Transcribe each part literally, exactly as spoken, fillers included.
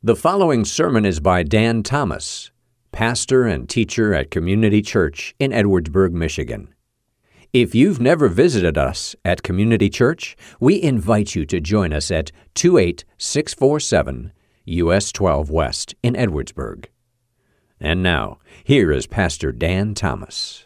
The following sermon is by Dan Thomas, pastor and teacher at Community Church in Edwardsburg, Michigan. If you've never visited us at Community Church, we invite you to join us at two eight six four seven U S twelve West in Edwardsburg. And now, here is Pastor Dan Thomas.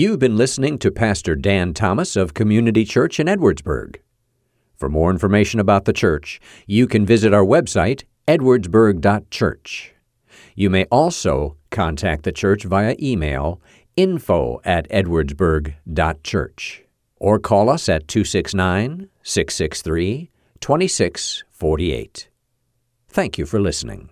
You've been listening to Pastor Dan Thomas of Community Church in Edwardsburg. For more information about the church, you can visit our website, edwardsburg dot church. You may also contact the church via email, info at edwardsburg dot church, or call us at two six nine, six six three, two six four eight. Thank you for listening.